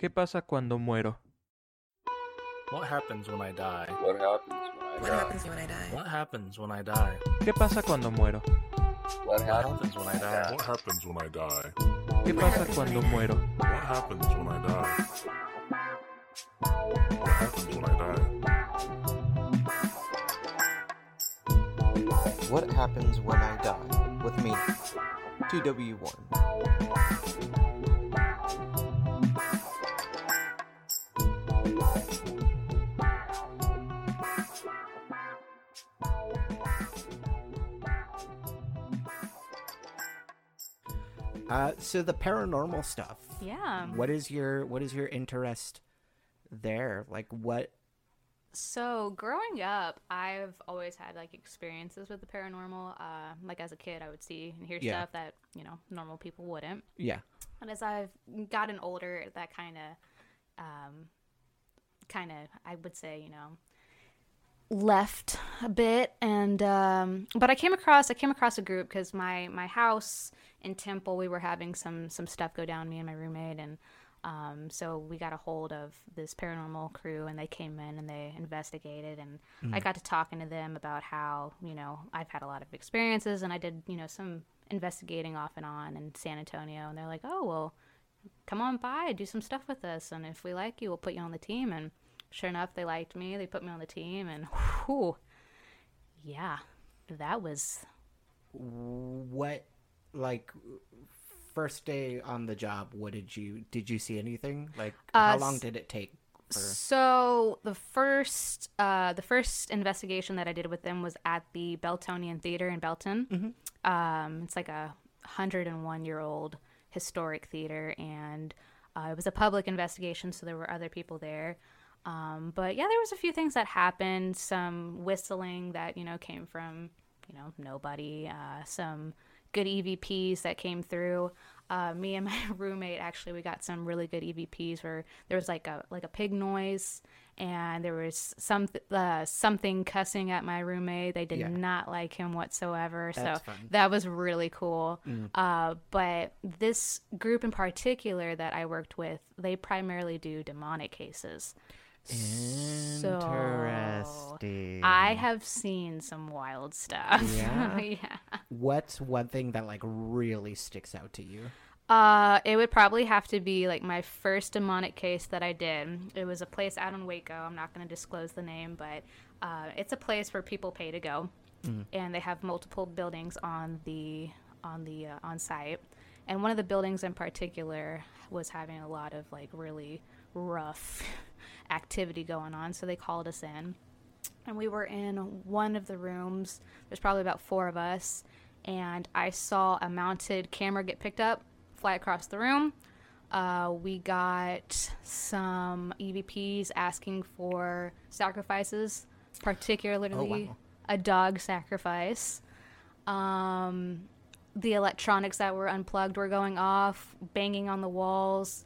¿Qué pasa cuando muero? What happens when I die? What happens when I die? What happens when I die? What happens when I die? ¿Qué pasa cuando muero? What happens when I die? What happens when I die? ¿Qué pasa cuando muero? What happens when I die? What happens when I die? What happens when I die? With me, 2W1. So the paranormal stuff. Yeah. What is your interest there? Like what? So growing up, I've always had like experiences with the paranormal. Like as a kid, I would see and hear stuff that, you know, normal people wouldn't. Yeah. And as I've gotten older, that kind of, I would say, you know, left a bit. And but I came across a group because my house in Temple, we were having some stuff go down, me and my roommate, and so we got a hold of this paranormal crew, and they came in and they investigated, and I got to talking to them about how, you know, I've had a lot of experiences, and I did, you know, some investigating off and on in San Antonio, and they're like, oh, well, come on by, do some stuff with us, and if we like you, we'll put you on the team. And sure enough, they liked me. They put me on the team, and whew, yeah, that was... What, like, first day on the job, what did you see anything? Like, how long did it take? So the first investigation that I did with them was at the Beltonian theater in Belton. Mm-hmm. It's like a 101-year-old historic theater, and it was a public investigation, so there were other people there. But yeah, there was a few things that happened, some whistling that, you know, came from, you know, nobody, some good EVPs that came through. Me and my roommate, actually, we got some really good EVPs where there was like a pig noise, and there was something cussing at my roommate. They did not like him whatsoever. That's so fun. That was really cool. Mm. But this group in particular that I worked with, they primarily do demonic cases. Interesting. So I have seen some wild stuff. Yeah. Yeah. What's one thing that like really sticks out to you? It would probably have to be like my first demonic case that I did. It was a place out in Waco. I'm not going to disclose the name, but it's a place where people pay to go, and they have multiple buildings on the on site. And one of the buildings in particular was having a lot of like really rough activity going on, so they called us in, and we were in one of the rooms. There's probably about four of us, and I saw a mounted camera get picked up, fly across the room. We got some EVPs asking for sacrifices, particularly a dog sacrifice. The electronics that were unplugged were going off, banging on the walls.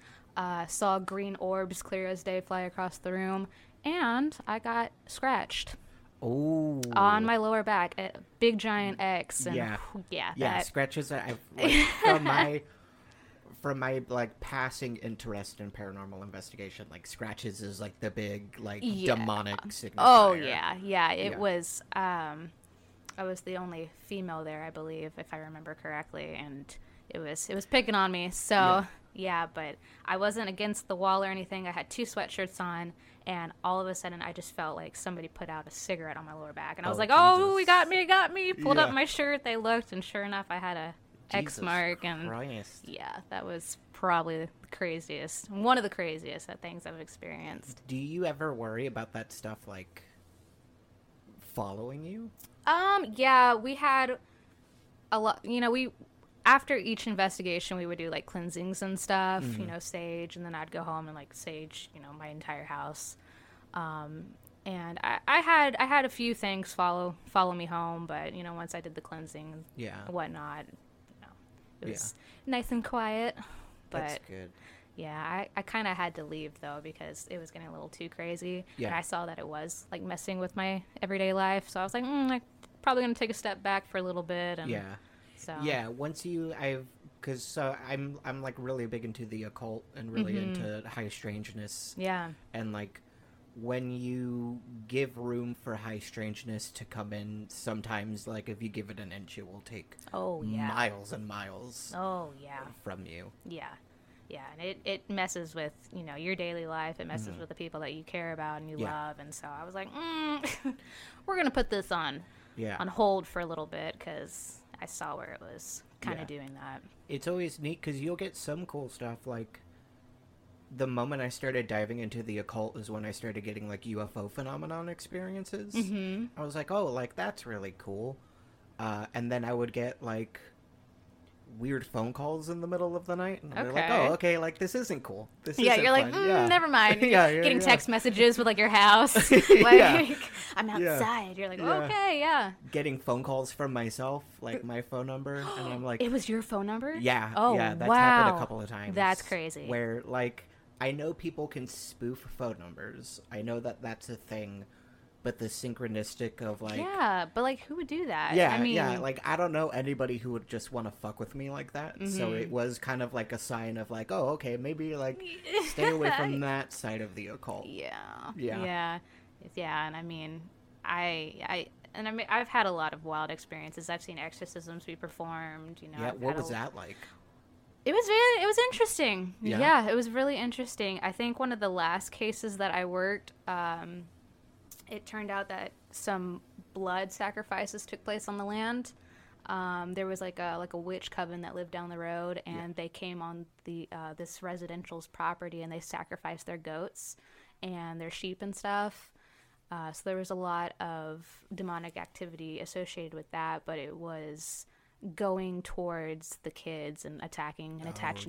Saw green orbs clear as day fly across the room, and I got scratched on my lower back, a big giant X. And scratches that I've, like, from my like passing interest in paranormal investigation, like scratches is like the big like demonic signifier. It was I was the only female there, I believe, if I remember correctly, and it was picking on me, so yeah, but I wasn't against the wall or anything. I had two sweatshirts on, and all of a sudden I just felt like somebody put out a cigarette on my lower back, and I was like, Jesus. he got me, pulled up my shirt, they looked, and sure enough I had a X mark, and that was probably one of the craziest things I've experienced. Do you ever worry about that stuff like following you? We had a lot, you know, after each investigation, we would do, like, cleansings and stuff, you know, sage, and then I'd go home and, like, sage, you know, my entire house. And I had a few things follow me home, but, you know, once I did the cleansing and whatnot, you know, it was nice and quiet. But that's good. Yeah, I kind of had to leave, though, because it was getting a little too crazy, and I saw that it was, like, messing with my everyday life, so I was like, I'm probably going to take a step back for a little bit, and... Yeah. So. Yeah, once I've because I'm like really big into the occult and really into high strangeness. Yeah. And like when you give room for high strangeness to come in, sometimes like if you give it an inch, it will take miles and miles from you. Yeah. Yeah, and it messes with, you know, your daily life. It messes with the people that you care about and you love. And so I was like, we're going to put this on hold for a little bit because I saw where it was kind of doing that. It's always neat because you'll get some cool stuff. Like the moment I started diving into the occult is when I started getting like UFO phenomenon experiences. Mm-hmm. I was like, oh, like that's really cool. And then I would get like weird phone calls in the middle of the night, and we're like, oh, okay, like this isn't cool. This isn't you're fun. Like, never mind. Getting text messages with like your house, like I'm outside. You're like, okay, Getting phone calls from myself, like my phone number, and I'm like, it was your phone number? Yeah. Oh, yeah. That's happened a couple of times. That's crazy. Where like I know people can spoof phone numbers. I know that that's a thing. But the synchronistic of, like... Yeah, but, like, who would do that? Yeah, I mean... yeah, like, I don't know anybody who would just want to fuck with me like that. Mm-hmm. So it was kind of, like, a sign of, like, oh, okay, maybe, like, stay away from that side of the occult. Yeah. Yeah, and I mean, I mean, I've had a lot of wild experiences. I've seen exorcisms be performed, you know. Yeah, what was that like? It was interesting. Yeah, it was really interesting. I think one of the last cases that I worked, it turned out that some blood sacrifices took place on the land. There was like a witch coven that lived down the road, and they came on the this residential's property, and they sacrificed their goats and their sheep and stuff. So there was a lot of demonic activity associated with that, but it was going towards the kids and attacking and attaching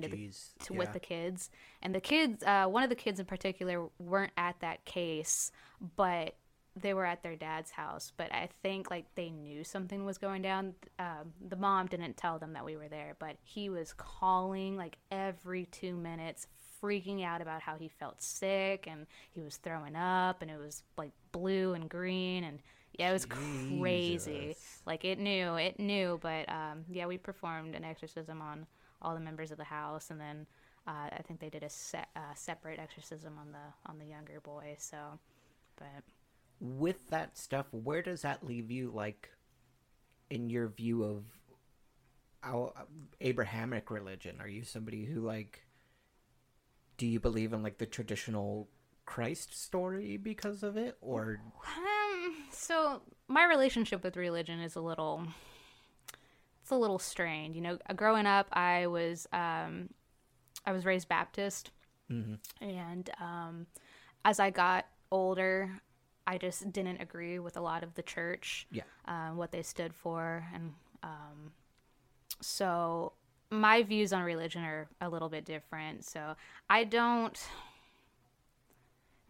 with the kids. And the kids, one of the kids in particular, weren't at that case, but they were at their dad's house, but I think like they knew something was going down. The mom didn't tell them that we were there, but he was calling like every 2 minutes, freaking out about how he felt sick and he was throwing up, and it was like blue and green, and it was crazy. Like it knew. But we performed an exorcism on all the members of the house, and then I think they did a separate exorcism on the younger boy. So, but. With that stuff, where does that leave you, like, in your view of our Abrahamic religion? Are you somebody who, like, do you believe in, like, the traditional Christ story because of it, or? So my relationship with religion is a little strained. You know, growing up, I was raised Baptist, and as I got older, I just didn't agree with a lot of the church, what they stood for, and so my views on religion are a little bit different. So I don't.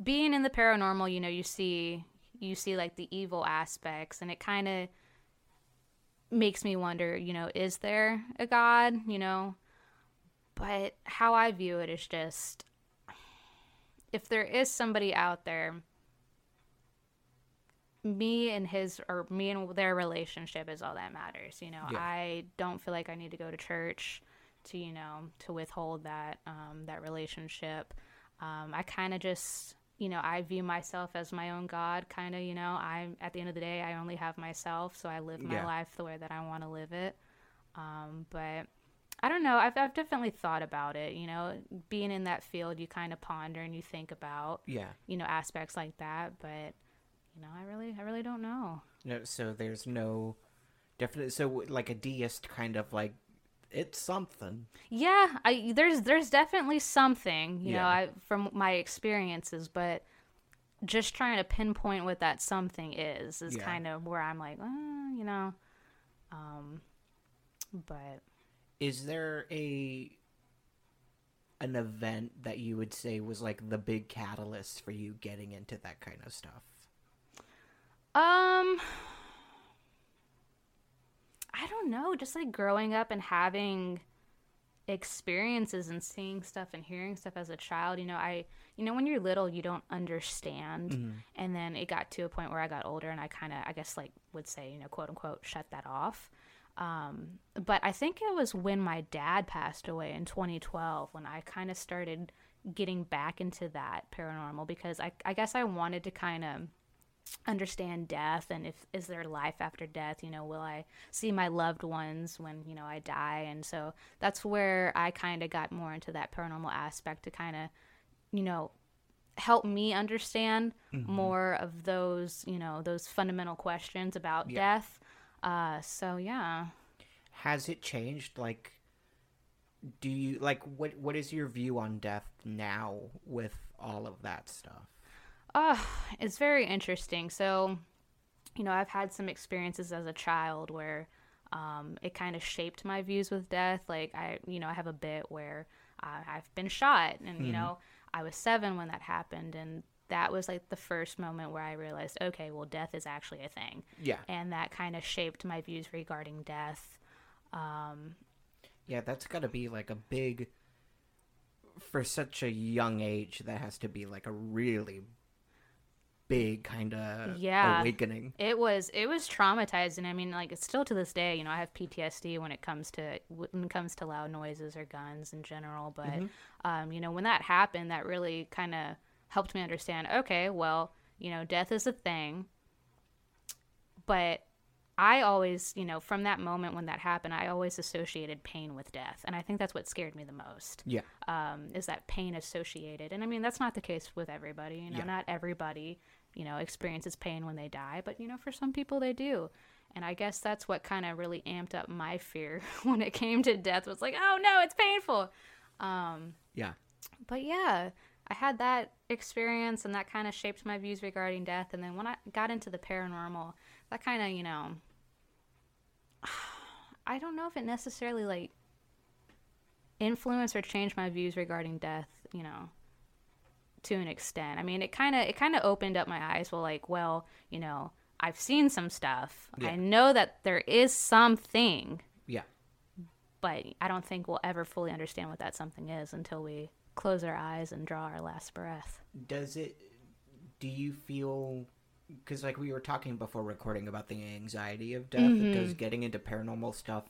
Being in the paranormal, you know, you see like the evil aspects, and it kind of makes me wonder, you know, is there a God, you know? But how I view it is just, if there is somebody out there, me and their relationship is all that matters, you know. Yeah. I don't feel like I need to go to church to, you know, to withhold that that relationship. I kind of just, you know, I view myself as my own God, kind of, you know. I'm, at the end of the day, I only have myself, so I live my life the way that I want to live it. But I don't know. I've definitely thought about it, you know. Being in that field, you kind of ponder and you think about, you know, aspects like that. But, you know, I really don't know. No, so there's no definite. So like a deist kind of like. It's something. Yeah, there's definitely something, you know, from my experiences, but just trying to pinpoint what that something is kind of where I'm like, you know, but. Is there an event that you would say was like the big catalyst for you getting into that kind of stuff? I don't know, just like growing up and having experiences and seeing stuff and hearing stuff as a child, you know, when you're little, you don't understand. And then it got to a point where I got older and I kind of, I guess, like would say, you know, quote unquote, shut that off. But I think it was when my dad passed away in 2012 when I kind of started getting back into that paranormal, because I guess I wanted to kind of understand death and is there life after death, you know, will I see my loved ones when, you know, I die? And so that's where I kind of got more into that paranormal aspect to kind of, you know, help me understand mm-hmm. more of those, you know, those fundamental questions about yeah. death. So yeah. Has it changed? Like, do you like what is your view on death now with all of that stuff? It's very interesting. So, you know, I've had some experiences as a child where it kind of shaped my views with death. Like, I have a bit where I've been shot, and, mm-hmm. you know, I was 7 when that happened, and that was like the first moment where I realized, okay, well, death is actually a thing. Yeah. And that kind of shaped my views regarding death. Yeah, that's got to be like a big, for such a young age, that has to be like a really big kind of yeah, awakening. It was traumatizing. I mean, like, it's still to this day, you know, I have PTSD when it comes to loud noises or guns in general, but mm-hmm. You know, when that happened, that really kind of helped me understand, okay, well, you know, death is a thing. But I always, you know, from that moment when that happened, I always associated pain with death. And I think that's what scared me the most. Yeah. Is that pain associated. And I mean, that's not the case with everybody. You know, yeah. Not everybody, you know, experiences pain when they die. But, you know, for some people they do. And I guess that's what kind of really amped up my fear when it came to death. Was like, oh, no, it's painful. Yeah. But, yeah, I had that experience, and that kind of shaped my views regarding death. And then when I got into the paranormal, that kind of, you know, I don't know if it necessarily, like, influenced or changed my views regarding death, you know, to an extent. I mean, it kind of opened up my eyes. Well, you know, I've seen some stuff. Yeah. I know that there is something. Yeah. But I don't think we'll ever fully understand what that something is until we close our eyes and draw our last breath. Do you feel... Because, like, we were talking before recording about the anxiety of death. Mm-hmm. Does getting into paranormal stuff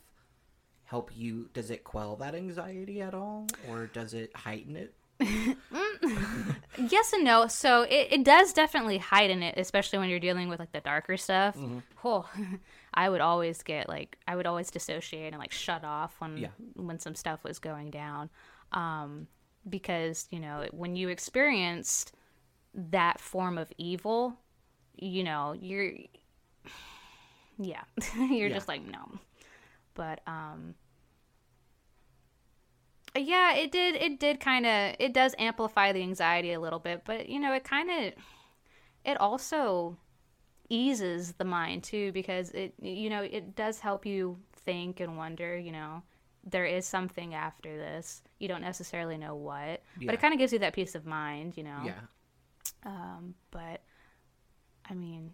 help you? Does it quell that anxiety at all? Or does it heighten it? Yes and no. So it does definitely heighten it, especially when you're dealing with, like, the darker stuff. Mm-hmm. Oh, I would always dissociate and, like, shut off when some stuff was going down. Because, you know, when you experienced that form of evil... you know, you're just like, no. But, yeah, it does amplify the anxiety a little bit, but, you know, it also eases the mind too, because it, you know, it does help you think and wonder, you know, there is something after this. You don't necessarily know what, but it kind of gives you that peace of mind, you know? Yeah. But I mean,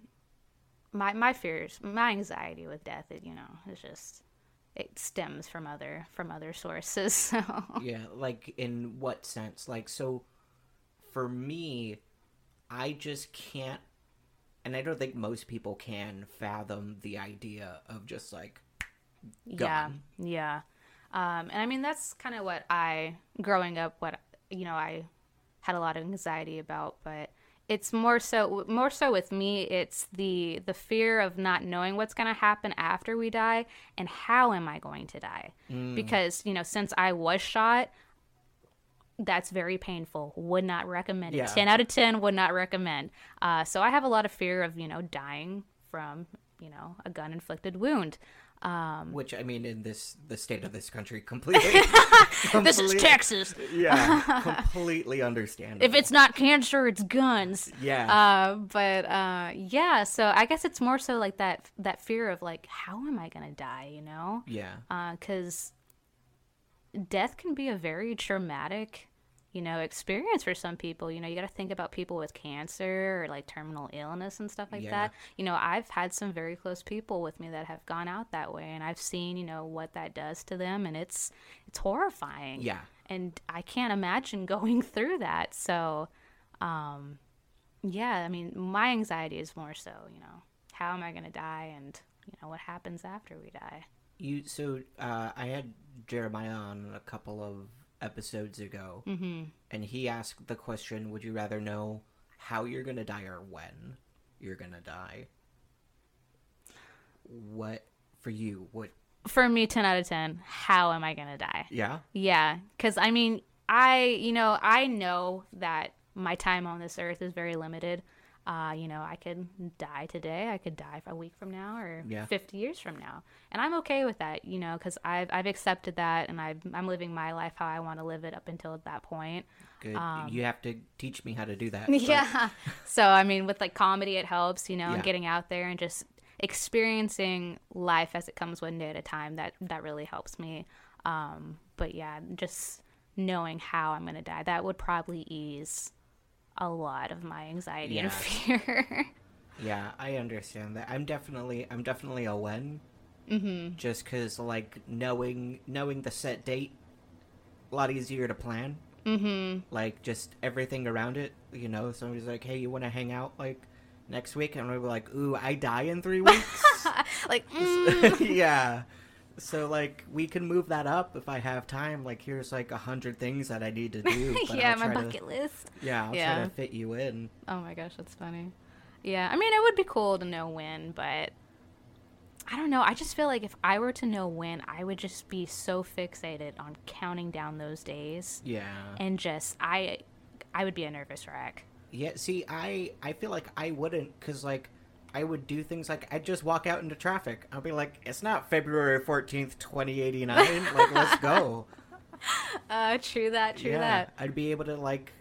my fears, my anxiety with death, you know, it's just, it stems from other sources. So. Yeah, like, in what sense? Like, so for me, I just can't, and I don't think most people can fathom the idea of just like, gone. Yeah. And I mean, that's kind of what growing up, what, you know, I had a lot of anxiety about, but it's more so with me, it's the fear of not knowing what's going to happen after we die, and how am I going to die? Because, you know, since I was shot, that's very painful. Would not recommend it. Yeah. 10 out of 10 would not recommend. So I have a lot of fear of, you know, dying from, you know, a gun-inflicted wound. Which, I mean, in the state of this country, completely this is Texas. Yeah, completely understandable. If it's not cancer, it's guns. Yeah. Yeah, so I guess it's more so like that fear of, like, how am I going to die, you know? Yeah. Because death can be a very traumatic, you know, experience for some people. You know, you got to think about people with cancer or, like, terminal illness and stuff like that. You know, I've had some very close people with me that have gone out that way, and I've seen, you know, what that does to them, and it's horrifying. Yeah. And I can't imagine going through that. So, yeah, I mean, my anxiety is more so, you know, how am I going to die, and, you know, what happens after we die? You I had Jeremiah on a couple of episodes ago, mm-hmm. and he asked the question, would you rather know how you're going to die or when you're going to die? What, for you, what? For me, 10 out of 10, how am I going to die? Yeah? Yeah, because, I mean, I know that my time on this earth is very limited. I could die today. I could die a week from now, or 50 years from now, and I'm okay with that. Because I've accepted that, and I'm living my life how I want to live it up until that point. Good. You have to teach me how to do that. But... Yeah. So I mean, with like comedy, it helps. And getting out there and just experiencing life as it comes one day at a time. That really helps me. But yeah, just knowing how I'm gonna die, that would probably ease a lot of my anxiety and fear. Yeah, I understand that. I'm definitely a when. Mm-hmm. Just because, like, knowing the set date, a lot easier to plan. Mm-hmm. Like, just everything around it. Somebody's like, hey, you want to hang out, like, next week? And we're like, ooh, I die in 3 weeks? Like, Yeah. So, like, we can move that up if I have time. Like, here's, like, 100 things that I need to do. But yeah, my bucket list. Yeah, I'll try to fit you in. Oh, my gosh, that's funny. Yeah, I mean, it would be cool to know when, but I don't know. I just feel like if I were to know when, I would just be so fixated on counting down those days. Yeah. And just, I would be a nervous wreck. Yeah, see, I feel like I wouldn't, because, like, I would do things like, I'd just walk out into traffic. I'll be like, it's not February 14th, 2089. Like, let's go. True that. I'd be able to, like,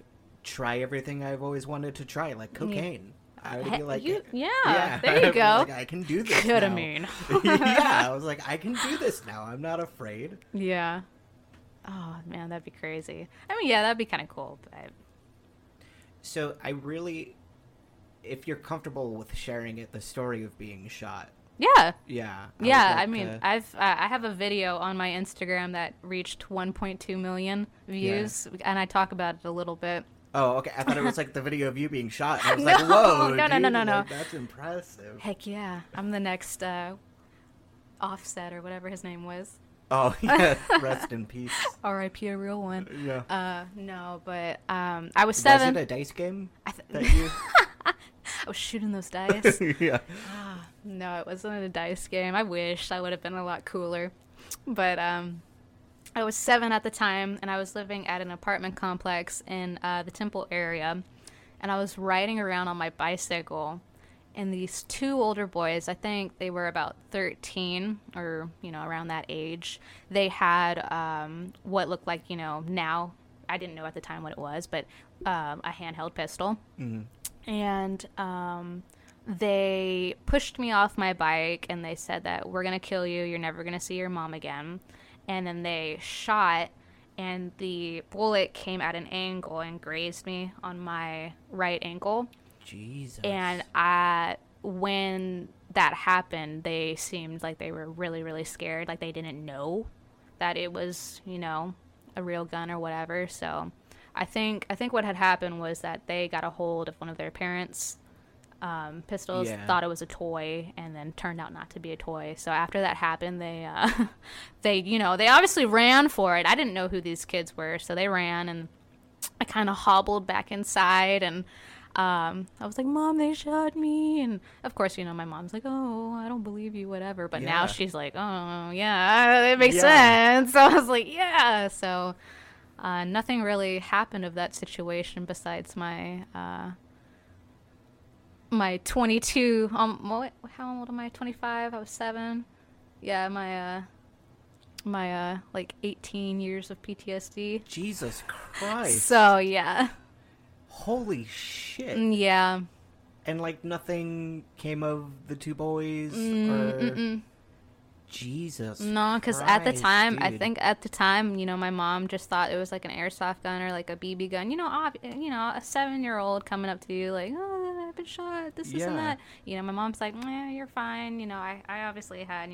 try everything I've always wanted to try, like cocaine. I would be like... there you go. Like, I can do this now. Yeah, I was like, I can do this now. I'm not afraid. Yeah. Oh, man, that'd be crazy. I mean, yeah, that'd be kind of cool, but... So, I really... If you're comfortable with sharing it, the story of being shot. Yeah. Yeah. I have a video on my Instagram that reached 1.2 million views, and I talk about it a little bit. Oh, okay. I thought it was like the video of you being shot. I was like, whoa. No. Like, that's impressive. Heck yeah. I'm the next Offset or whatever his name was. Oh, yeah. Rest in peace. R.I.P. a real one. Yeah. No, but I was 7. Was it a dice game that you... I was shooting those dice. Yeah. No, it wasn't a dice game. I wish I would have been a lot cooler. But I was 7 at the time, and I was living at an apartment complex in the Temple area. And I was riding around on my bicycle, and these 2 older boys, I think they were about 13 or, around that age, they had what looked like, now, I didn't know at the time what it was, but a handheld pistol. Mm-hmm. And they pushed me off my bike, and they said that we're going to kill you. You're never going to see your mom again. And then they shot, and the bullet came at an angle and grazed me on my right ankle. Jesus. And when that happened, they seemed like they were really, really scared. Like they didn't know that it was, a real gun or whatever. So... I think what had happened was that they got a hold of one of their parents' pistols, thought it was a toy, and then turned out not to be a toy. So after that happened, they obviously ran for it. I didn't know who these kids were, so they ran, and I kind of hobbled back inside, and I was like, Mom, they shot me. And of course, my mom's like, oh, I don't believe you, whatever. But now she's like, oh, yeah, that makes sense. So I was like, yeah. So... nothing really happened of that situation besides my my 22. How old am I? 25. I was 7. Yeah, my like 18 years of PTSD. Jesus Christ. So yeah. Holy shit. Yeah. And like nothing came of the 2 boys. Jesus. No, because at the time, dude. I think at the time, my mom just thought it was like an airsoft gun or like a BB gun. A 7-year-old coming up to you like, oh, I've been shot, this and that. My mom's like, yeah, you're fine. I obviously had,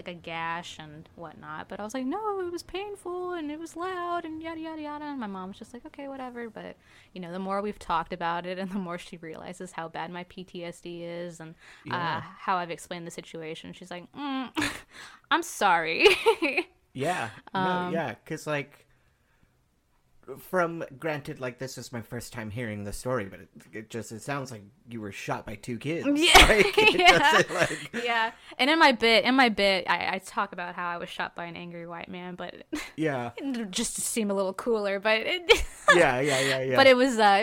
like a gash and whatnot. But I was like, no, it was painful and it was loud and yada, yada, yada. And my mom's just like, okay, whatever. But, you know, the more we've talked about it and the more she realizes how bad my PTSD is and how I've explained the situation, she's like, I'm sorry. Because, like, granted, like, this is my first time hearing the story, but it sounds like you were shot by two kids. Yeah, like, And in my bit, I talk about how I was shot by an angry white man, but just to seem a little cooler. But But it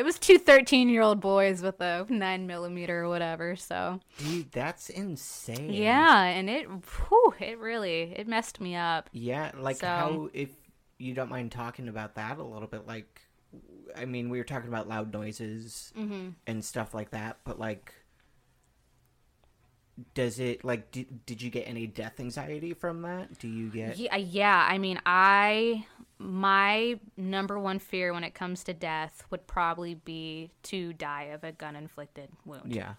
was two 13-year-old boys with a 9mm or whatever. So, dude, that's insane. Yeah, and it really messed me up. Yeah, like if you don't mind talking about that a little bit, like, I mean, we were talking about loud noises and stuff like that, but, like, does it, like, did you get any death anxiety from that? Do you get... Yeah, I mean, my number one fear when it comes to death would probably be to die of a gun-inflicted wound. Yeah.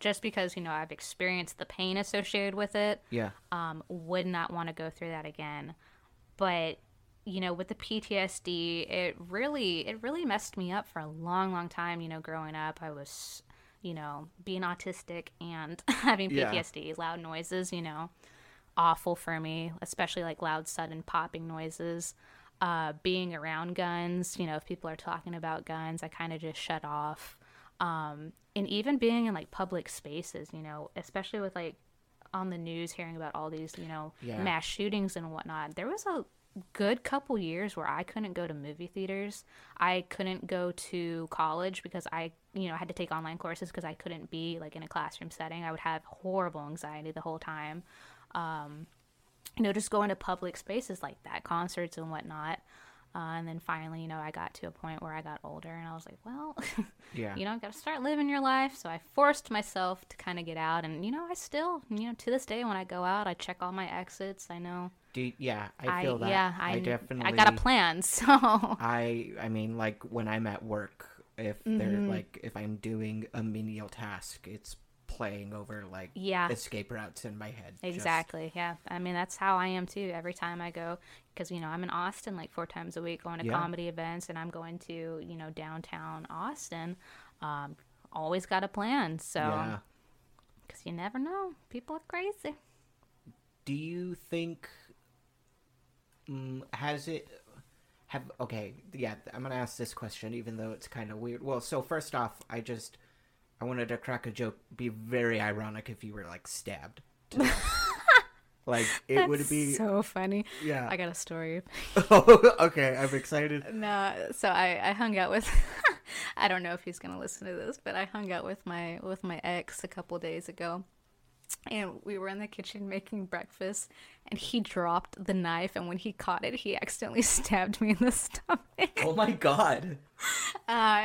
Just because, you know, I've experienced the pain associated with it. Yeah. Would not want to go through that again. But... you know, with the PTSD, it really messed me up for a long, long time. You know, growing up, I was, you know, being autistic and having PTSD, loud noises, you know, awful for me, especially like loud, sudden popping noises, being around guns. You know, if people are talking about guns, I kind of just shut off. And even being in like public spaces, you know, especially with like on the news, hearing about all these, you know, mass shootings and whatnot, there was a good couple years where I couldn't go to movie theaters. I couldn't go to college because I, you know, had to take online courses because I couldn't be like in a classroom setting. I would have horrible anxiety the whole time. You know, just going to public spaces like that, concerts and whatnot. And then finally, you know, I got to a point where I got older and I was like, well, you know, got to start living your life. So I forced myself to kind of get out. And, you know, I still, you know, to this day when I go out, I check all my exits. I know. I feel that. Yeah, I definitely. I got a plan, so. I mean, like, when I'm at work, if they're, like, if I'm doing a menial task, it's playing over, like, escape routes in my head. Exactly, I mean, that's how I am, too. Every time I go, because, you know, I'm in Austin, like, 4 times a week, going to comedy events, and I'm going to, you know, downtown Austin. Always got a plan, so. Because you never know. People are crazy. Do you think... I'm going to ask this question even though it's kind of weird. Well, so first off, I wanted to crack a joke, be very ironic if you were like stabbed to death. Like it That's would be so funny. Yeah. I got a story. Oh, okay. I'm excited. No, so I hung out with I don't know if he's going to listen to this, but I hung out with my ex a couple days ago. And we were in the kitchen making breakfast, and he dropped the knife, and when he caught it, he accidentally stabbed me in the stomach. Oh, my God. And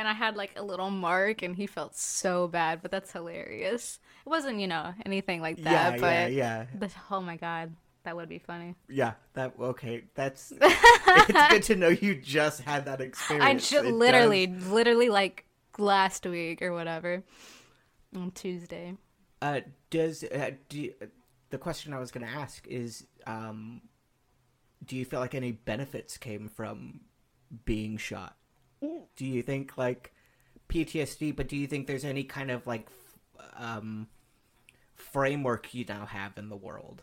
I had, like, a little mark, and he felt so bad, but that's hilarious. It wasn't, you know, anything like that. But, oh, my God. That would be funny. Yeah. That's it's good to know you just had that experience. I just literally, like, last week or whatever, on Tuesday. The question I was going to ask is, do you feel like any benefits came from being shot? Do you think, like, PTSD, but do you think there's any kind of, like, framework you now have in the world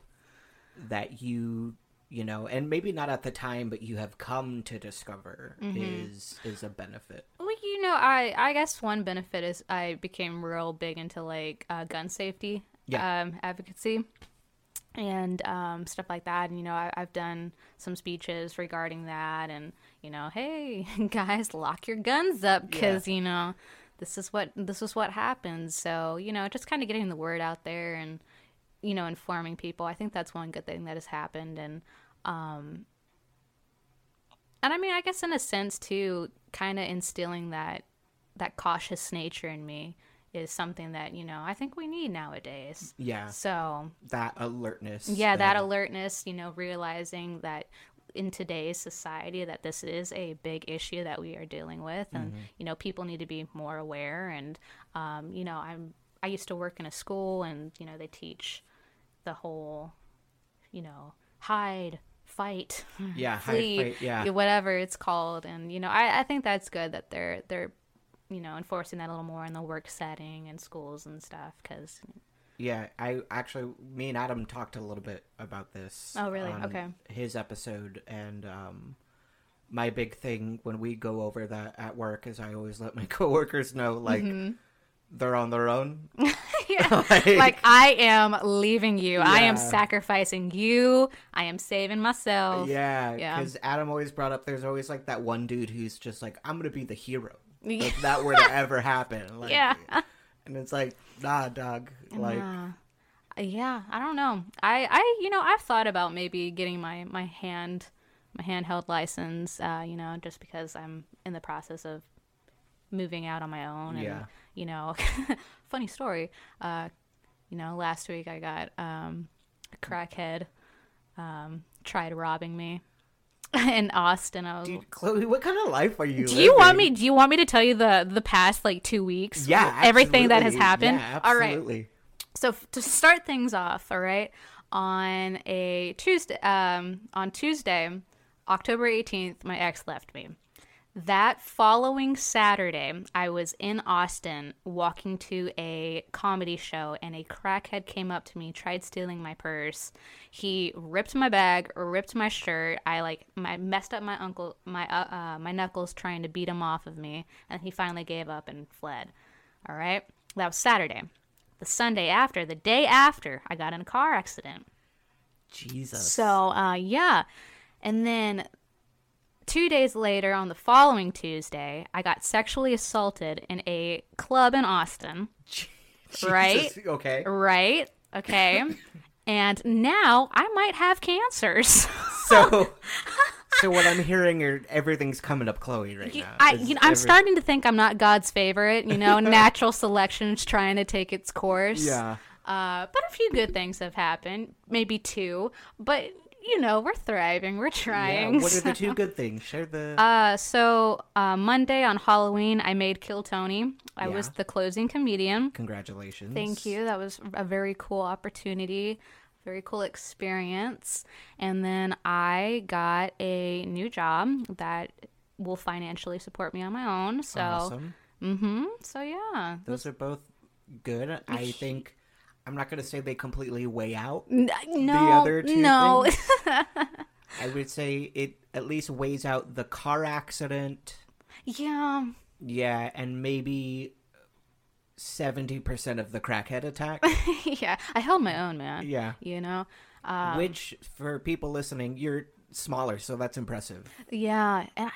that you know, and maybe not at the time, but you have come to discover is a benefit? Well, you know, I guess one benefit is I became real big into, like, gun safety advocacy and stuff like that. And, you know, I've done some speeches regarding that and, you know, hey, guys, lock your guns up because, you know, this is what happens. So, you know, just kind of getting the word out there and, you know, informing people. I think that's one good thing that has happened. And I mean, I guess in a sense too, kind of instilling that cautious nature in me is something that, you know, I think we need nowadays. Yeah. So that alertness. Yeah, that alertness, you know, realizing that in today's society that this is a big issue that we are dealing with and, you know, people need to be more aware. And, you know, I used to work in a school and, you know, they teach the whole, you know, hide, fight, yeah, flee, hide, fight, yeah, whatever it's called. And, you know, I think that's good that they're, you know, enforcing that a little more in the work setting and schools and stuff, because... Yeah, I actually, me and Adam talked a little bit about this. Oh, really? Okay. His episode, and my big thing when we go over that at work is I always let my coworkers know, like, mm-hmm. they're on their own. Yeah. like, I am leaving you. Yeah. I am sacrificing you. I am saving myself. Yeah, because Adam always brought up, there's always, like, that one dude who's just like, I'm going to be the hero if that were to ever happen. Like, yeah. And it's like, nah, dog. Like, yeah, I don't know. I, you know, I've thought about maybe getting my handheld license. You know, just because I'm in the process of moving out on my own. And, yeah. You know, funny story. You know, last week I got a crackhead tried robbing me. In Austin, I was. Dude, Chloe, what kind of life are you? Do you want me to tell you the past like 2 weeks? Yeah, absolutely. Everything that has happened. Yeah, absolutely. All right. So to start things off, all right, on Tuesday, October 18th, my ex left me. That following Saturday, I was in Austin walking to a comedy show, and a crackhead came up to me, tried stealing my purse. He ripped my bag, ripped my shirt. I messed up my uncle, my knuckles trying to beat him off of me, and he finally gave up and fled. All right, that was Saturday. The Sunday after, the day after, I got in a car accident. Jesus. So yeah, and then. 2 days later, on the following Tuesday, I got sexually assaulted in a club in Austin. Jesus. Right? Okay. Right? Okay. And now I might have cancers. So what I'm hearing are everything's coming up Chloe right now. I'm starting to think I'm not God's favorite. You know, natural selection's trying to take its course. Yeah. But a few good things have happened. Maybe two. But... You know, we're thriving. We're trying. Yeah, what are the two good things? Share the... So Monday on Halloween, I made Kill Tony. I was the closing comedian. Congratulations. Thank you. That was a very cool opportunity, very cool experience. And then I got a new job that will financially support me on my own. So, awesome. Mm-hmm. So, yeah. Those are both good. I think... I'm not going to say they completely weigh out the other two things. I would say it at least weighs out the car accident. Yeah. Yeah, and maybe 70% of the crackhead attack. Yeah, I held my own, man. Yeah. You know? Which, for people listening, you're smaller, so that's impressive. Yeah, and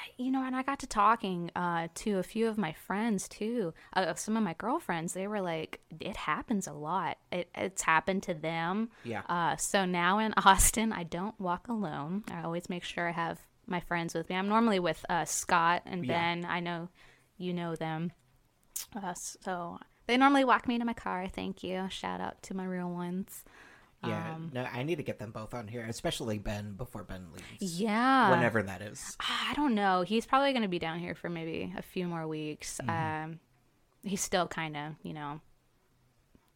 I got to talking to a few of my friends too. Some of my girlfriends, they were like, "It happens a lot. It's happened to them." Yeah. So now in Austin, I don't walk alone. I always make sure I have my friends with me. I'm normally with Scott and Ben. Yeah. I know you know them. So they normally walk me to my car. Thank you. Shout out to my real ones. Yeah, no, I need to get them both on here, especially Ben, before Ben leaves. Yeah. Whenever that is. I don't know. He's probably going to be down here for maybe a few more weeks. Mm-hmm. He's still kind of, you know,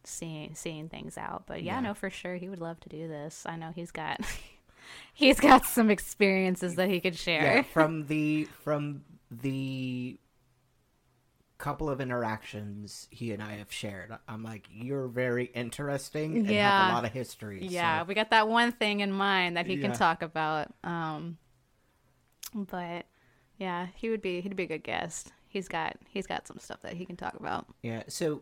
seeing things out. But yeah, no, for sure, he would love to do this. I know he's got some experiences that he could share. Yeah, from the couple of interactions he and I have shared, I'm like, you're very interesting and have a lot of history. Yeah, so. We got that one thing in mind that he can talk about. But yeah, he'd be a good guest. He's got some stuff that he can talk about. Yeah. So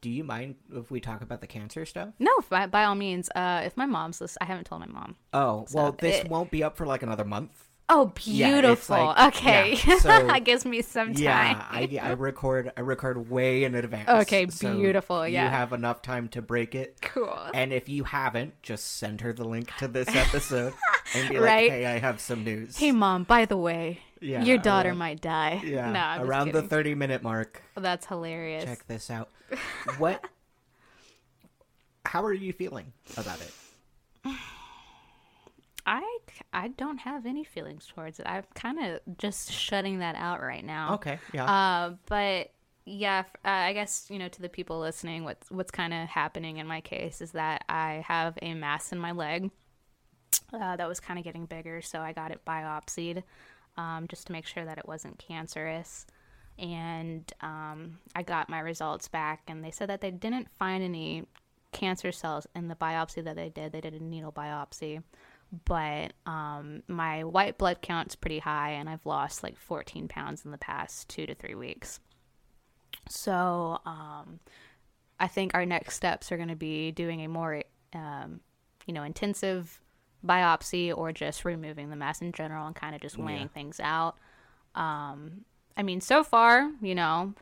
do you mind if we talk about the cancer stuff? No, by all means. If my mom's listening, I haven't told my mom. Oh, so well, this won't be up for like another month. Oh, beautiful. Yeah, like, okay. Yeah, so, that gives me some time. Yeah, I record way in advance. Okay, beautiful. So you have enough time to break it. Cool. And if you haven't, just send her the link to this episode and be like, hey, I have some news. Hey, Mom, by the way, your daughter might die. Yeah, no, I'm around the 30-minute mark. That's hilarious. Check this out. How are you feeling about it? I don't have any feelings towards it. I'm kind of just shutting that out right now. Okay, yeah. But yeah, I guess, you know, to the people listening, what's kind of happening in my case is that I have a mass in my leg. that was kind of getting bigger, so I got it biopsied just to make sure that it wasn't cancerous. And I got my results back, and they said that they didn't find any cancer cells in the biopsy that they did. They did a needle biopsy, but my white blood count's pretty high, and I've lost like 14 pounds in the past 2 to 3 weeks. So I think our next steps are going to be doing a more, intensive biopsy, or just removing the mass in general and kind of just weighing things out. So far, the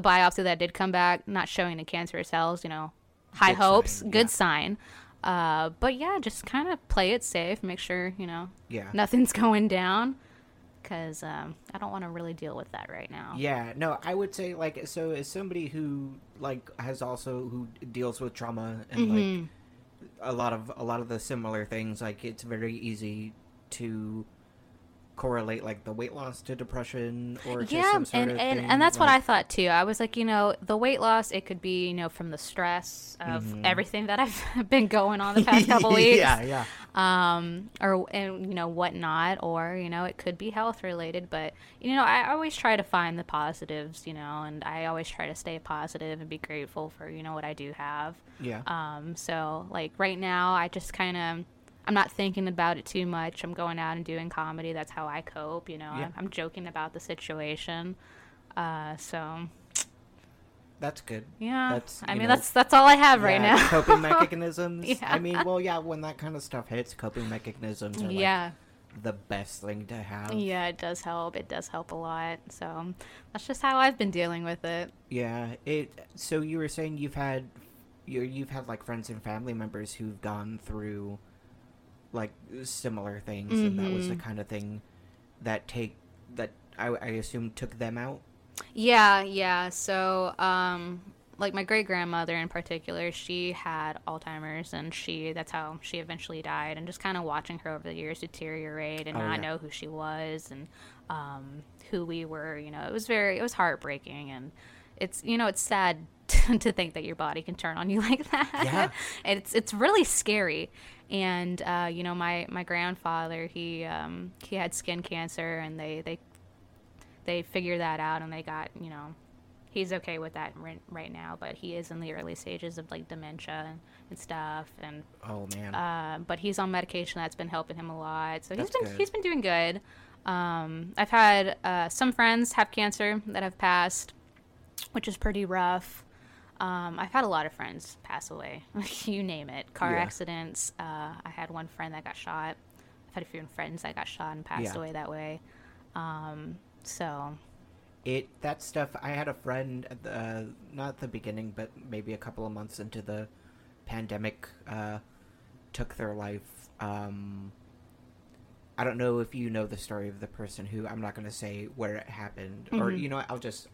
biopsy that did come back, not showing the cancerous cells, high hopes, good sign. But just kind of play it safe, make sure, nothing's going down, because I don't want to really deal with that right now. Yeah, no, I would say, like, so as somebody who, like, has also, who deals with trauma and, mm-hmm. like, a lot of the similar things, like, it's very easy to correlate, like, the weight loss to depression or just some sort of thing. And that's like, what I thought too. I was like, the weight loss, it could be, from the stress of mm-hmm. everything that I've been going on the past couple weeks. Yeah. Whatnot, or, it could be health related, but, I always try to find the positives, and I always try to stay positive and be grateful for, what I do have. Yeah. So like right now I just kind of, I'm not thinking about it too much. I'm going out and doing comedy. That's how I cope, I'm joking about the situation. So that's good. Yeah. That's all I have right now. Coping mechanisms. When that kind of stuff hits, coping mechanisms are like the best thing to have. Yeah, it does help. It does help a lot. So that's just how I've been dealing with it. Yeah. So you were saying you've had like friends and family members who've gone through like similar things, mm-hmm. and that was the kind of thing that I assume took them out. So like my great grandmother in particular, she had Alzheimer's, and that's how she eventually died, and just kind of watching her over the years deteriorate and not know who she was and who we were, it was heartbreaking, and it's sad to think that your body can turn on you like that. Yeah. It's really scary. And my grandfather, he had skin cancer, and they figured that out, and they got, he's okay with that right now, but he is in the early stages of like dementia and stuff. And oh man. But he's on medication that's been helping him a lot. So he's been doing good. I've had some friends have cancer that have passed, which is pretty rough. I've had a lot of friends pass away. You name it. Car accidents. I had one friend that got shot. I've had a few friends that got shot and passed away that way. That stuff, I had a friend at the, not at the beginning, but maybe a couple of months into the pandemic, took their life. I don't know if you know the story of the person who, I'm not going to say where it happened, mm-hmm. or,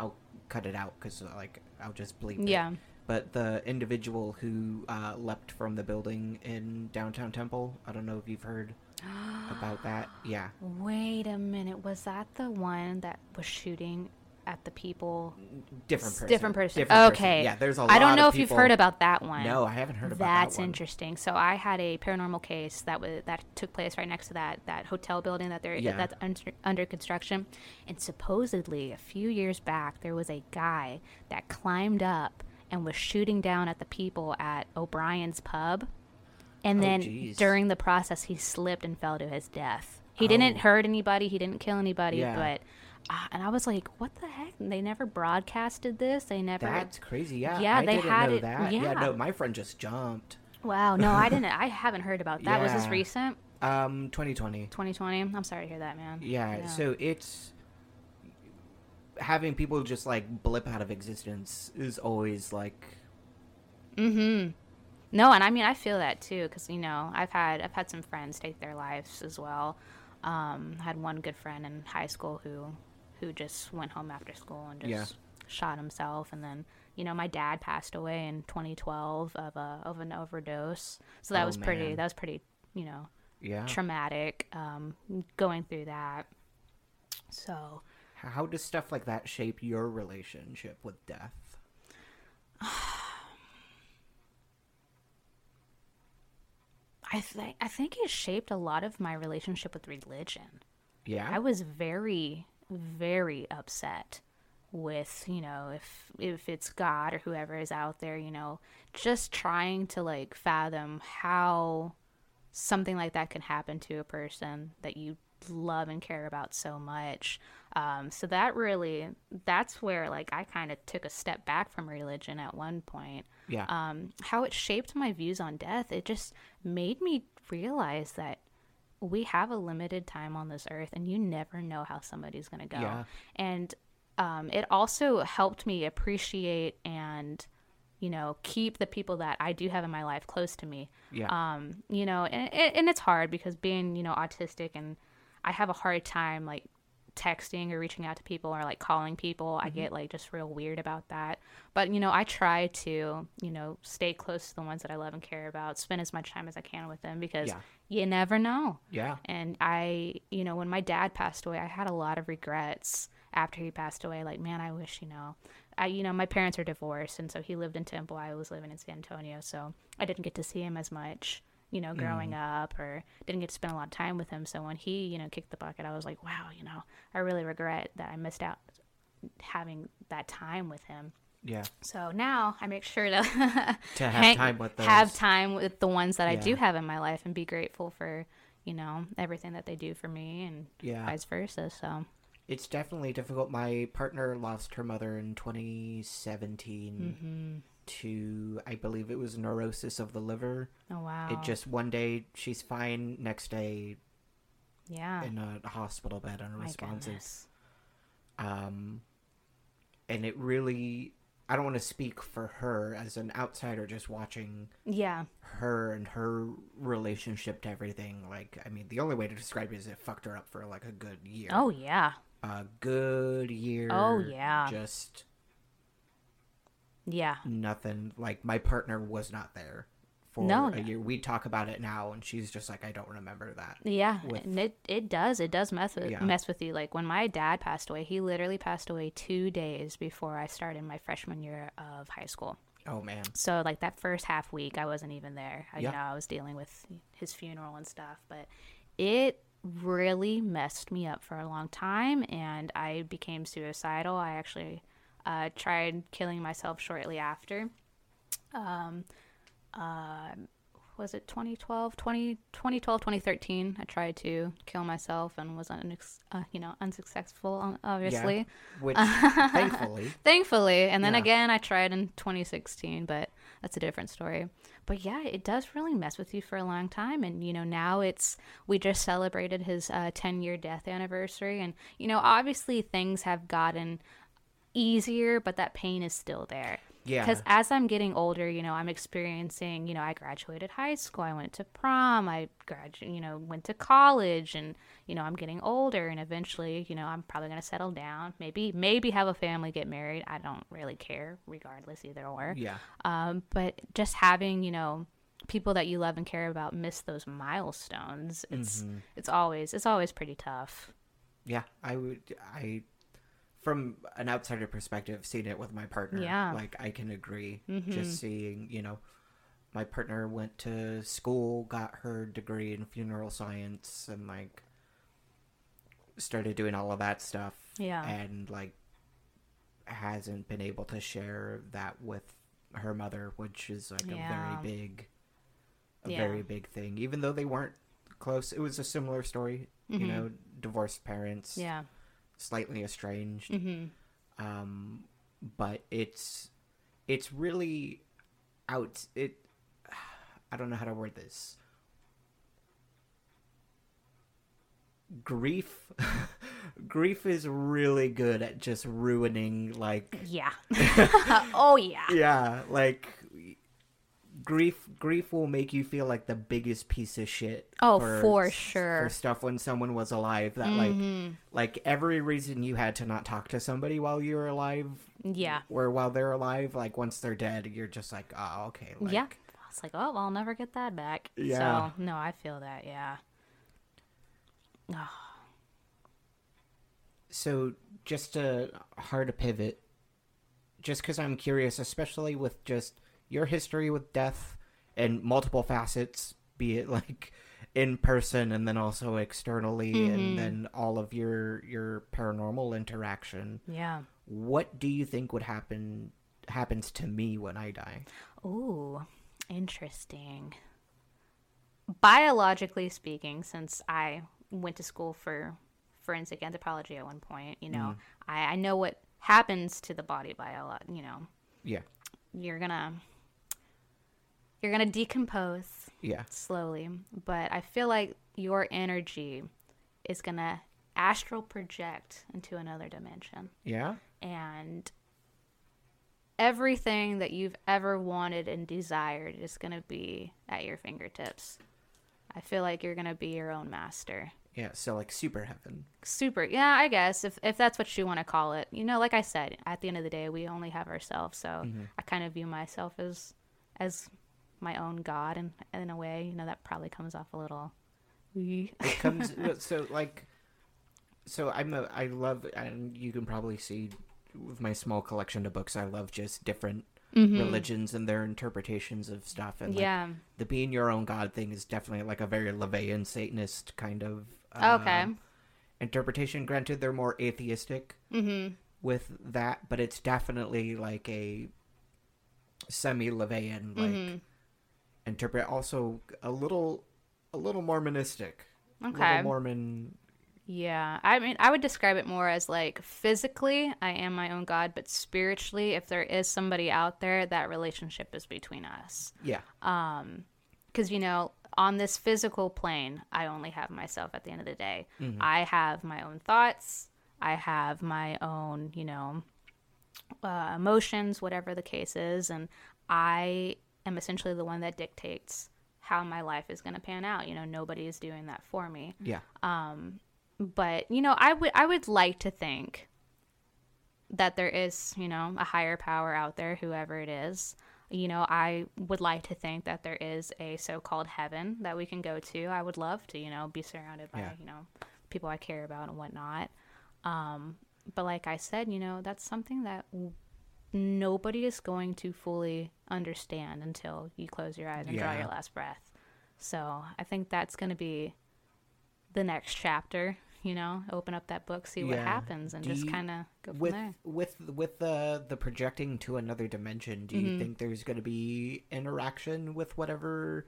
I'll cut it out, because like I'll just bleep it. But the individual who leapt from the building in downtown Temple, I don't know if you've heard about that. Yeah. Wait a minute, was that the one that was shooting at the people? Different person. Okay. Yeah, there's a lot of people. I don't know if you've heard about that one. No, I haven't heard about that one. That's interesting. So I had a paranormal case that took place right next to that hotel building that's under construction. And supposedly a few years back, there was a guy that climbed up and was shooting down at the people at O'Brien's pub. And then during the process, he slipped and fell to his death. He didn't hurt anybody. He didn't kill anybody, but... and I was like, what the heck? They never broadcasted this. They never. That's crazy. Yeah. Yeah. They had it. Yeah. No, my friend just jumped. Wow. No, I didn't. I haven't heard about that. Yeah. Was this recent? 2020. I'm sorry to hear that, man. Yeah. So it's having people just like blip out of existence is always like. Mm-hmm. No. And I mean, I feel that too. 'Cause I've had some friends take their lives as well. I had one good friend in high school who just went home after school and just shot himself. And then, my dad passed away in 2012 of an overdose. So that was pretty, traumatic, going through that. So how does stuff like that shape your relationship with death? I think it shaped a lot of my relationship with religion. Yeah. I was very, very upset with, you know, if it's God or whoever is out there, you know, just trying to like fathom how something like that can happen to a person that you love and care about so much. So that's where like I kind of took a step back from religion at one point. Yeah. How it shaped my views on death, it just made me realize that we have a limited time on this earth and you never know how somebody's going to go. Yeah. And it also helped me appreciate and, you know, keep the people that I do have in my life close to me. Yeah. You know, and it's hard because being, you know, autistic, and I have a hard time like texting or reaching out to people or like calling people. Mm-hmm. I get like just real weird about that. But, you know, I try to, you know, stay close to the ones that I love and care about, spend as much time as I can with them because you never know. Yeah. And you know, when my dad passed away, I had a lot of regrets after he passed away. Like, man, I wish, you know, my parents are divorced. And so he lived in Temple. I was living in San Antonio. So I didn't get to see him as much, you know, growing up, or didn't get to spend a lot of time with him. So when he, you know, kicked the bucket, I was like, wow, you know, I really regret that I missed out having that time with him. Yeah. So now I make sure to have time with the ones that I do have in my life and be grateful for, you know, everything that they do for me and vice versa. So it's definitely difficult. My partner lost her mother in 2017. Mm-hmm. To, I believe it was neurosis of the liver. Oh, wow. It just, one day she's fine, next day in a hospital bed, unresponsive. And it really, I don't want to speak for her as an outsider, just watching her and her relationship to everything. Like, I mean, the only way to describe it is it fucked her up for like a good year. Oh, yeah. A good year. Oh, yeah. Just nothing. Like, my partner was not there for a year. We talk about it now, and she's just like, I don't remember that. Yeah, and it does mess with you. Like, when my dad passed away, he literally passed away 2 days before I started my freshman year of high school. Oh, man. So, like, that first half week, I wasn't even there. You know, I was dealing with his funeral and stuff, but it really messed me up for a long time, and I became suicidal. I actually tried killing myself shortly after. Was it 2013? I tried to kill myself and was unsuccessful, obviously. Yeah, which thankfully. And then again, I tried in 2016, but that's a different story. But yeah, it does really mess with you for a long time. And, you know, now we just celebrated his 10-year death anniversary. And, you know, obviously things have gotten easier, but that pain is still there. Yeah. Because as I'm getting older, you know, I'm experiencing, you know, I graduated high school, I went to prom, went to college, and, you know, I'm getting older, and eventually, you know, I'm probably going to settle down, maybe have a family, get married. I don't really care, regardless, either or. Yeah. But just having, you know, people that you love and care about miss those milestones, it's always pretty tough. Yeah, from an outsider perspective, seeing it with my partner, like I can agree. Mm-hmm. Just seeing, you know, my partner went to school, got her degree in funeral science, and like started doing all of that stuff. Yeah. And like hasn't been able to share that with her mother, which is like a very big thing. Even though they weren't close, it was a similar story. Mm-hmm. You know, divorced parents. Yeah. Slightly estranged. Mm-hmm. But it's really out. I don't know how to word this. Grief is really good at just ruining, like. Yeah. Oh yeah. Yeah, like grief will make you feel like the biggest piece of shit. Oh, for sure. For stuff when someone was alive, that like every reason you had to not talk to somebody while you were alive, or while they're alive, like once they're dead, you're just like, oh, okay. Like, yeah, it's like, oh, I'll never get that back. Yeah. So no, I feel that. Yeah. Oh. So just to hard to pivot, just because I'm curious, especially with just your history with death and multiple facets, be it like in person and then also externally, mm-hmm. and then all of your paranormal interaction. Yeah. What do you think would happens to me when I die? Ooh, interesting. Biologically speaking, since I went to school for forensic anthropology at one point, you know, mm-hmm. I know what happens to the body by a lot, you know. Yeah. You're gonna decompose. Yeah. Slowly. But I feel like your energy is gonna astral project into another dimension. Yeah. And everything that you've ever wanted and desired is gonna be at your fingertips. I feel like you're gonna be your own master. Yeah, so like super heaven. Super, yeah, I guess, if that's what you want to call it. You know, like I said, at the end of the day, we only have ourselves, so mm-hmm. I kind of view myself as my own god, and in a way, you know, that probably comes off a little. It comes I love, and you can probably see with my small collection of books, I love just different mm-hmm. religions and their interpretations of stuff, and yeah, the being your own god thing is definitely like a very LeVayan Satanist kind of. Okay. Interpretation. Granted, they're more atheistic mm-hmm. with that, but it's definitely like a semi-LeVayan like mm-hmm. interpret. Also a little Mormonistic. Okay. Little Mormon. Yeah, I mean, I would describe it more as like physically, I am my own god, but spiritually, if there is somebody out there, that relationship is between us. Yeah. Because you know, on this physical plane, I only have myself at the end of the day. Mm-hmm. I have my own thoughts. I have my own, you know, emotions, whatever the case is. And I am essentially the one that dictates how my life is going to pan out. You know, nobody is doing that for me. Yeah. But, you know, I would like to think that there is, you know, a higher power out there, whoever it is. You know, I would like to think that there is a so-called heaven that we can go to. I would love to, you know, be surrounded by, yeah. you know, people I care about and whatnot. But like I said, you know, that's something that nobody is going to fully understand until you close your eyes and yeah. draw your last breath. So I think that's going to be the next chapter. You know, open up that book, see what yeah. happens, and do just kind of go from there. With the projecting to another dimension, do mm-hmm. you think there's going to be interaction with whatever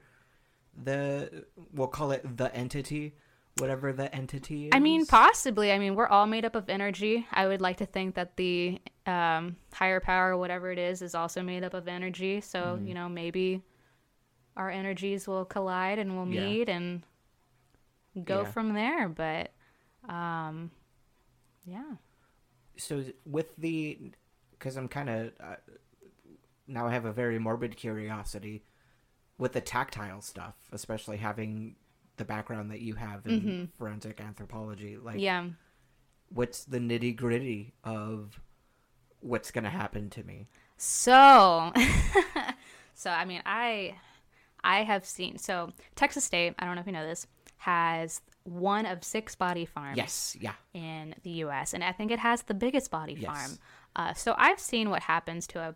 we'll call it the entity, whatever the entity is? I mean, possibly. I mean, we're all made up of energy. I would like to think that the higher power, whatever it is also made up of energy. So, mm-hmm. you know, maybe our energies will collide and we'll meet yeah. and go yeah. from there, but... yeah. So with because I'm kind of, now I have a very morbid curiosity with the tactile stuff, especially having the background that you have in mm-hmm. forensic anthropology. Like, yeah. what's the nitty gritty of what's going to happen to me? So, I mean, I have seen, so Texas State, I don't know if you know this, has one of 6 body farms yes, yeah. in the U.S., and I think it has the biggest body yes. farm. So I've seen what happens to a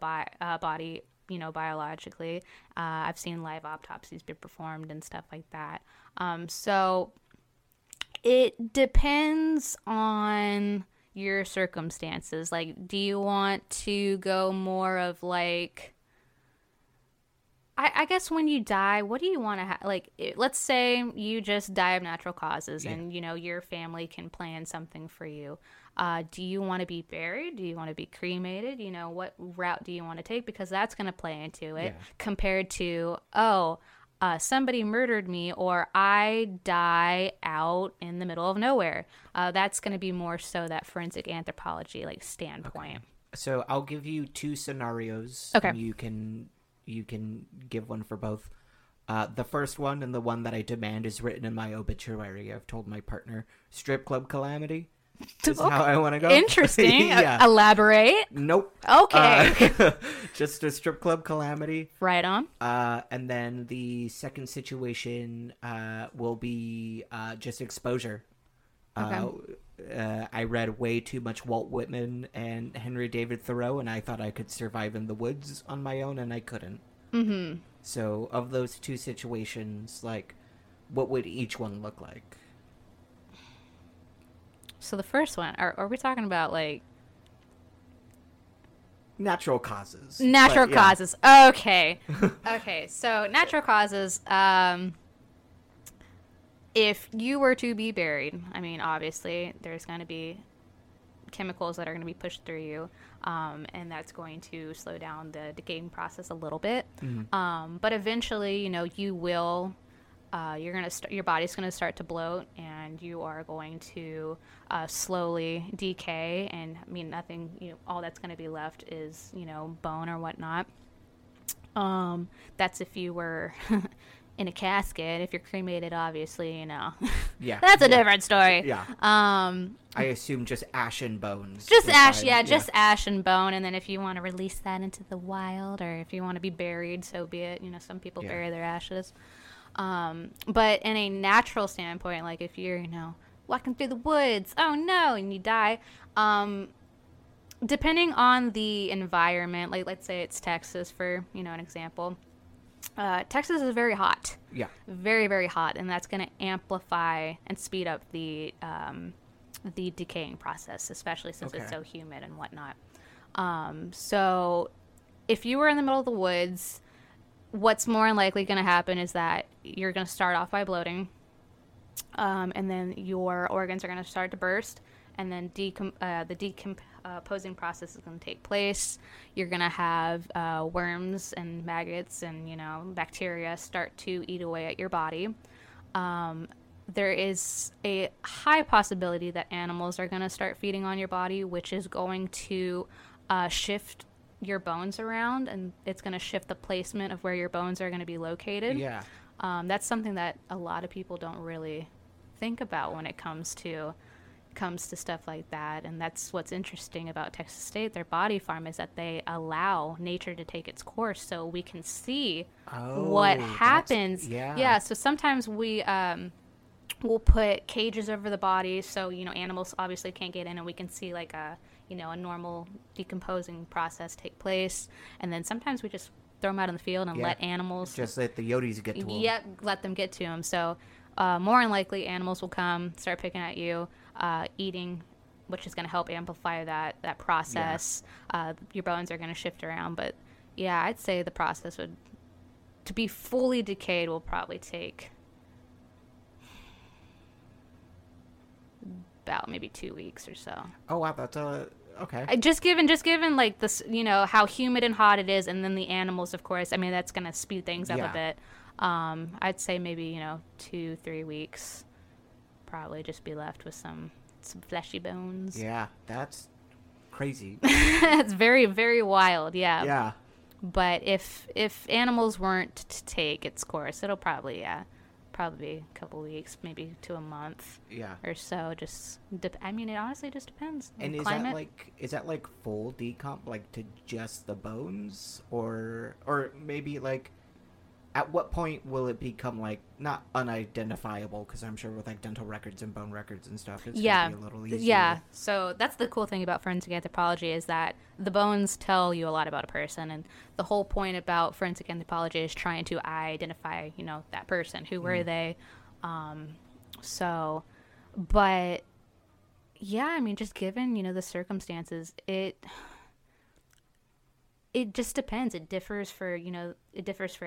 body, you know, biologically. I've seen live autopsies be performed and stuff like that. So it depends on your circumstances. Like, do you want to go more of like, I guess when you die, what do you want to have? Like, let's say you just die of natural causes yeah. and, you know, your family can plan something for you. Do you want to be buried? Do you want to be cremated? You know, what route do you want to take? Because that's going to play into it yeah. compared to, somebody murdered me, or I die out in the middle of nowhere. That's going to be more so that forensic anthropology, like, standpoint. Okay. So I'll give you 2 scenarios. Okay. And you can give one for both. The first one, and the one that I demand, is written in my obituary. I've told my partner, strip club calamity is okay. how I want to go. Interesting. yeah. Elaborate. Nope. Okay. Just a strip club calamity. Right on. And then the second situation will be just exposure. Okay. I read way too much Walt Whitman and Henry David Thoreau, and I thought I could survive in the woods on my own, and I couldn't. Mm-hmm. So of those two situations, like, what would each one look like? So the first one, are we talking about, like... Natural causes. Natural causes. Yeah. Okay. Okay, so natural causes, if you were to be buried, I mean, obviously, there's going to be chemicals that are going to be pushed through you, and that's going to slow down the decaying process a little bit. Mm-hmm. But eventually, you know, you will... your body's going to start to bloat, and you are going to slowly decay. And I mean, nothing, you know, all that's going to be left is, you know, bone or whatnot. That's if you were in a casket. If you're cremated, obviously, you know, yeah, that's a different story. Yeah. I assume just ash and bones. Just ash. Yeah, just ash and bone. And then if you want to release that into the wild, or if you want to be buried, so be it. You know, some people bury their ashes. But in a natural standpoint, like if you're, you know, walking through the woods, oh no, and you die, depending on the environment, like let's say it's Texas for, you know, an example, Texas is very hot. Yeah. Very, very hot. And that's going to amplify and speed up the decaying process, especially since it's so humid and whatnot. So if you were in the middle of the woods, what's more likely going to happen is that you're going to start off by bloating, and then your organs are going to start to burst, and then the decomposing process is going to take place. You're going to have worms and maggots and, you know, bacteria start to eat away at your body. There is a high possibility that animals are going to start feeding on your body, which is going to shift your bones around, and it's going to shift the placement of where your bones are going to be located. Yeah. That's something that a lot of people don't really think about when it comes to stuff like that. And that's what's interesting about Texas State, their body farm, is that they allow nature to take its course, so we can see what happens. Yeah. So sometimes we we'll put cages over the body, so, you know, animals obviously can't get in, and we can see like a normal decomposing process take place. And then sometimes we just throw them out in the field and let animals... Just let the Yodis get to them. Yep, let them get to them. So more than likely, animals will come, start picking at you, eating, which is going to help amplify that process. Yeah. Your bones are going to shift around. But, yeah, I'd say the process would... To be fully decayed will probably take about maybe 2 weeks or so. Oh, wow, that's okay. Just given like this, you know, how humid and hot it is, and then the animals, of course, I mean, that's going to speed things up a bit. I'd say maybe, you know, 2-3 weeks, probably just be left with some fleshy bones. Yeah, that's crazy. It's very, very wild. Yeah. Yeah. But if animals weren't to take its course, it'll probably, probably a couple weeks, maybe to a month or so. Just it honestly just depends on the climate. And is that like full decomp, like to just the bones, or maybe like at what point will it become like not unidentifiable, because I'm sure with like dental records and bone records and stuff, it's gonna be a little easier. Yeah, so that's the cool thing about forensic anthropology, is that the bones tell you a lot about a person, and the whole point about forensic anthropology is trying to identify, you know, that person. Who were they? So, but yeah, I mean, just given, you know, the circumstances, it just depends. It differs for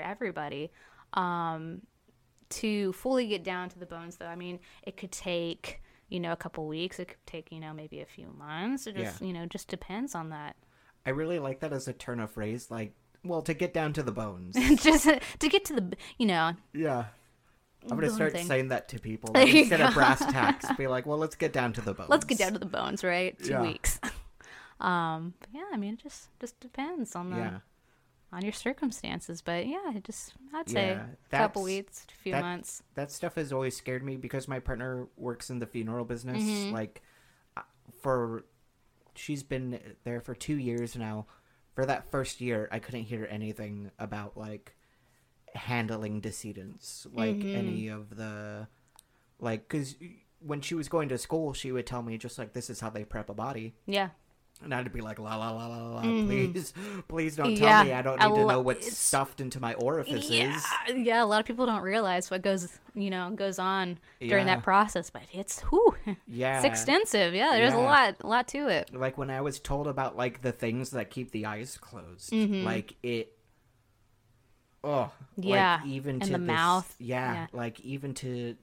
everybody. To fully get down to the bones, though, I mean, it could take, you know, a couple weeks. It could take, you know, maybe a few months. It just, you know, just depends on that. I really like that as a turn of phrase, like, well, to get down to the bones. Just to get to the, you know. Yeah. I'm going to start saying that to people. Like, instead of brass tacks, be like, well, let's get down to the bones. Let's get down to the bones, right? 2 weeks. But yeah, I mean, it just depends on the on your circumstances, but yeah, it just, I'd say a couple weeks, a few months. That stuff has always scared me, because my partner works in the funeral business. Mm-hmm. Like, she's been there for 2 years now. For that first year, I couldn't hear anything about like handling decedents, like any of the, like, because when she was going to school, she would tell me just like, this is how they prep a body. Yeah. And I'd be like, la, la, la, la, la, please don't tell me I don't need to know what's stuffed into my orifices. Yeah, a lot of people don't realize what goes on during that process, but it's, it's extensive. Yeah, there's a lot to it. Like when I was told about like the things that keep the eyes closed, like it, like even and to the mouth. Yeah, like even to,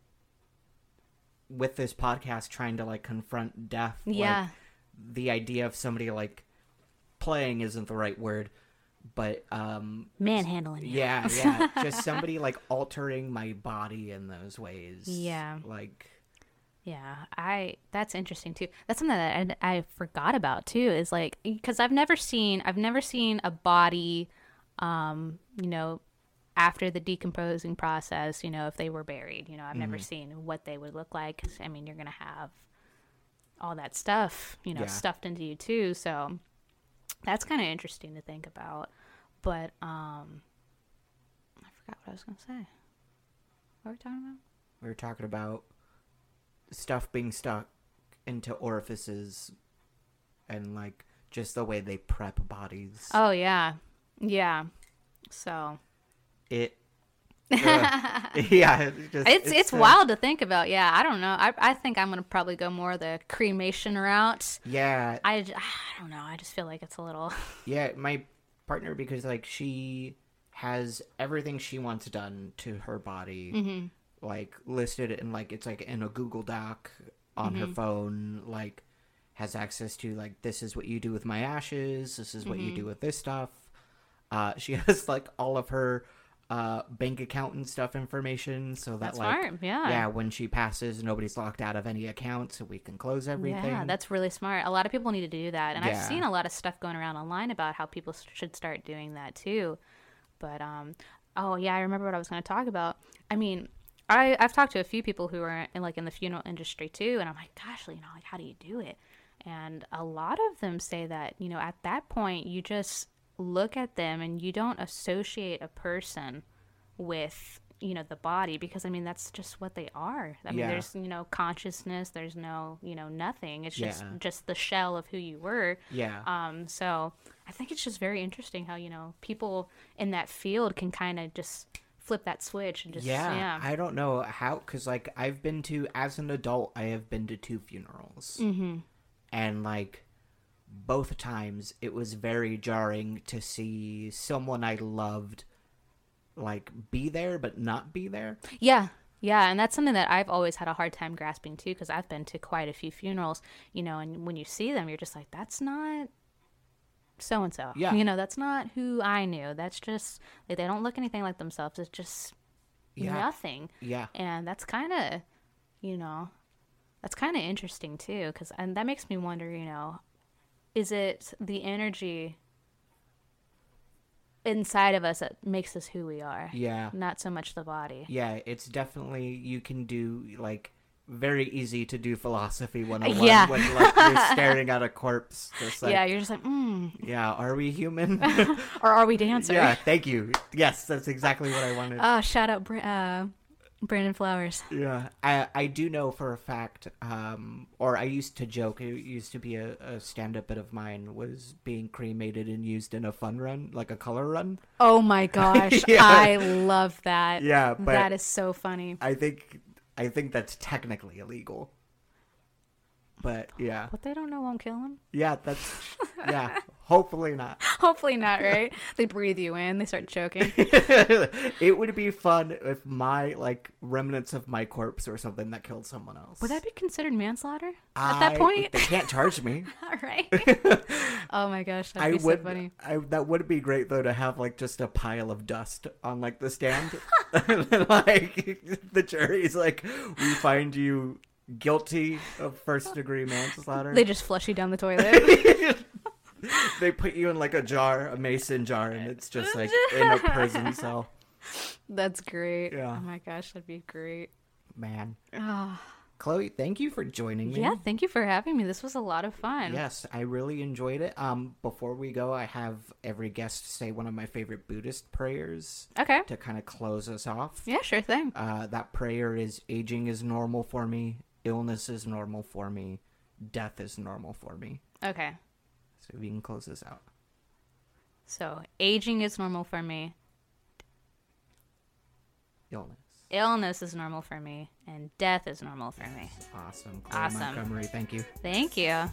with this podcast trying to like confront death. Yeah. Like, the idea of somebody like playing isn't the right word, but manhandling. Yeah. Just somebody like altering my body in those ways. Yeah. Like. Yeah. That's interesting too. That's something that I forgot about too, is like, because I've never seen a body, after the decomposing process, if they were buried, I've never seen what they would look like. I mean, you're going to have all that stuff stuffed into you too, so that's kind of interesting to think about. But I forgot what I was gonna say. What were we talking about? We were talking about stuff being stuck into orifices and like just the way they prep bodies. Oh yeah so it it's wild to think about. Yeah, I don't know. I think I'm gonna probably go more the cremation route. Yeah, I don't know. I just feel like it's a little. Yeah, my partner, because like she has everything she wants done to her body, like listed and like it's like in a Google Doc on her phone. Like has access to like, this is what you do with my ashes. This is what you do with this stuff. She has like all of her bank account and stuff information, so that's like smart. Yeah, when she passes, nobody's locked out of any account, so we can close everything. Yeah, that's really smart. A lot of people need to do that, and I've seen a lot of stuff going around online about how people should start doing that too. But I remember what I was going to talk about. I mean, I've talked to a few people who are in the funeral industry too, and I'm like, gosh, how do you do it? And a lot of them say that at that point you just look at them and you don't associate a person with the body, because I mean that's just what they are. I mean there's no consciousness, there's no nothing. It's just the shell of who you were. So I think it's just very interesting how people in that field can kind of just flip that switch and just I don't know how, because like I've been to, as an adult I have been to two funerals, and like both times it was very jarring to see someone I loved like be there but not be there. Yeah, and that's something that I've always had a hard time grasping too, because I've been to quite a few funerals, and when you see them you're just like, that's not so and so. That's not who I knew. That's just like, they don't look anything like themselves. It's just nothing. And that's kind of interesting too, because and that makes me wonder, is it the energy inside of us that makes us who we are? Yeah. Not so much the body. Yeah, it's definitely, you can do, very easy to do philosophy 101 when, you're staring at a corpse. Just you're just like, Yeah, are we human? Or are we dancer? Yeah, thank you. Yes, that's exactly what I wanted. Oh, shout out Brandon Flowers. Yeah, I do know for a fact, or I used to joke, it used to be a stand-up bit of mine, was being cremated and used in a fun run, like a color run. Oh my gosh, I love that. Yeah, but that is so funny. I think that's technically illegal. But yeah. But they don't know won't kill him. Yeah, that's hopefully not, right? They breathe you in, they start choking. It would be fun if my remnants of my corpse or something that killed someone else. Would that be considered manslaughter at that point? They can't charge me. All right. Oh my gosh, that'd be so funny. That would be great though, to have just a pile of dust on the stand. And then, the jury's we find you guilty of first-degree manslaughter. They just flush you down the toilet. They put you in a mason jar, and it's just in a prison cell. That's great. Yeah. Oh my gosh, that'd be great. Man. Oh. Chloe, thank you for joining me. Yeah, thank you for having me. This was a lot of fun. Yes, I really enjoyed it. Before we go, I have every guest say one of my favorite Buddhist prayers. Okay. To kind of close us off. Yeah, sure thing. That prayer is, aging is normal for me. Illness is normal for me. Death is normal for me. Okay. So we can close this out. So, aging is normal for me. Illness is normal for me. And death is normal for me. Awesome. Chloe Montgomery, thank you. Thank you.